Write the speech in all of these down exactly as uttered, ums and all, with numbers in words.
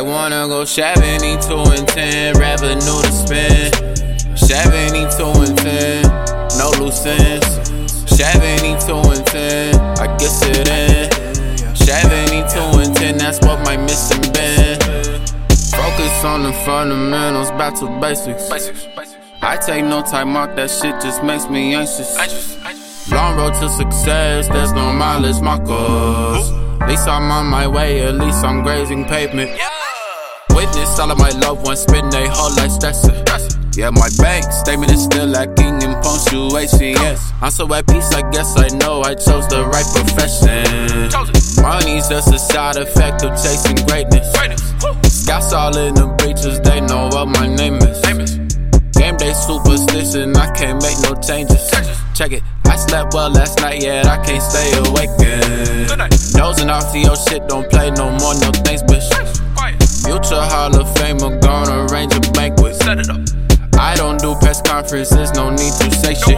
I wanna go seventy-two and ten, revenue to spend. Seventy-two and ten, no loose ends. Seventy-two and ten, I guess it in. Seventy-two and ten, that's what my missing been. Focus on the fundamentals, back to basics. I take no time off, that shit just makes me anxious. Long road to success, there's no mileage markers. At least I'm on my way, at least I'm grazing pavement. Witness all of my loved ones spend their whole life stressing. Yeah, my bank statement is still lacking in punctuation, yes. I'm so at peace, I guess I know I chose the right profession. Money's just a side effect of chasing greatness. Scouts all in the breaches, they know what my name is. Game day superstition, I can't make no changes. Check it, I slept well last night, yet I can't stay awake. Dozing off to your shit, don't play no more, no thanks, bitch. Future Hall of Famer, gonna arrange a banquet. I don't do press conferences, no need to say shit.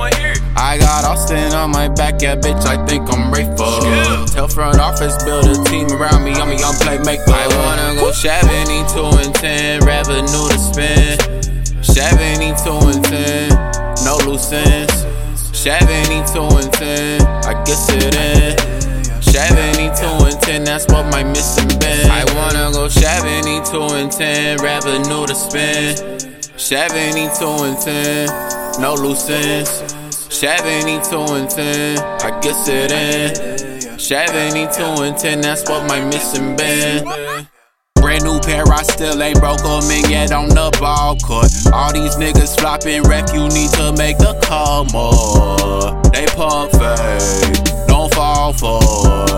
I got Austin on my back, yeah, bitch, I think I'm grateful. Tell front office, build a team around me, I'm a young playmaker. I wanna go seventy-two and ten, revenue to spend. seventy-two and ten, no loose ends. Seventy-two and ten, I guess it in. Seventy-two and ten, that's what my missing been. I wanna go seventy-two and ten, revenue to spend. Seventy-two and ten, no loose ends. Seventy-two and ten, I guess it in. Seventy-two and ten, that's what my missing been. Brand new pair, I still ain't broke them in yet on the ball court. All these niggas flopping, ref, you need to make a call more. They pump fake, don't fall for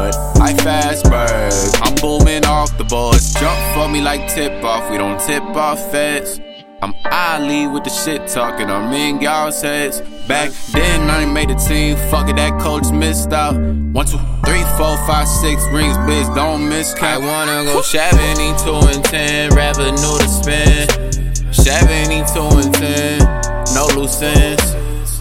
it. I fast break, I'm booming off the boards. Jump for me like tip off, we don't tip off feds. I'm Ali with the shit talking, I'm in y'all's heads. Back then I ain't made a team, fuck it, that coach missed out. One, two, three, four, five, six rings, bitch, don't miscount. I wanna go seventy-two and ten, revenue to spend. Seventy-two and ten, no loose ends.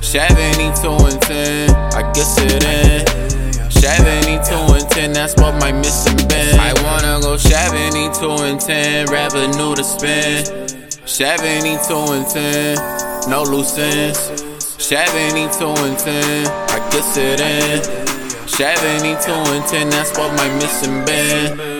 Seventy-two and ten, I guess it in. Seventy-two and ten, that's what my missing been. I wanna go seventy-two and ten, revenue to spend. Seventy-two and ten, no loose ends. Seventy-two and ten, I guess it in. Seventy-two and ten, that's what my missing been.